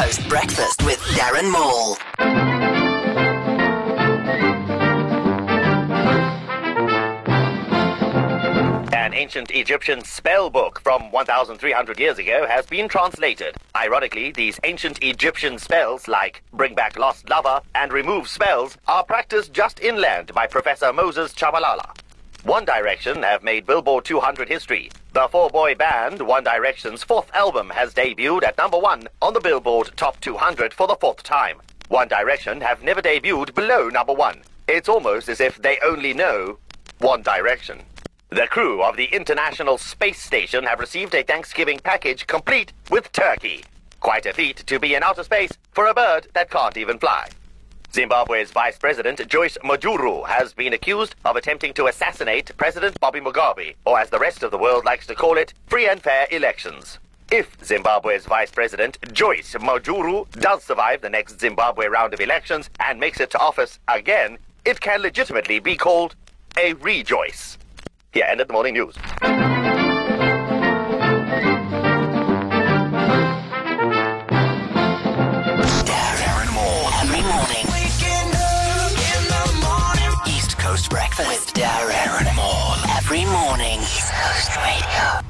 Coast Breakfast with Darren Maul. An ancient Egyptian spell book from 1,300 years ago has been translated. Ironically, these ancient Egyptian spells, like bring back lost lover and remove spells, are practiced just inland by Professor Moses Chabalala. One Direction have made Billboard 200 history. The four-boy band One Direction's fourth album has debuted at number one on the Billboard Top 200 for the fourth time. One Direction have never debuted below number one. It's almost as if they only know One Direction. The crew of the International Space Station have received a Thanksgiving package complete with turkey. Quite a feat to be in outer space for a bird that can't even fly. Zimbabwe's Vice President Joyce Mujuru has been accused of attempting to assassinate President Bobby Mugabe, or as the rest of the world likes to call it, free and fair elections. If Zimbabwe's Vice President Joyce Mujuru does survive the next Zimbabwe round of elections and makes it to office again, it can legitimately be called a rejoice. Here ended the morning news. Darren Maul every morning. Waking up in the morning. East Coast Breakfast with Darren Maul every morning. East Coast Radio.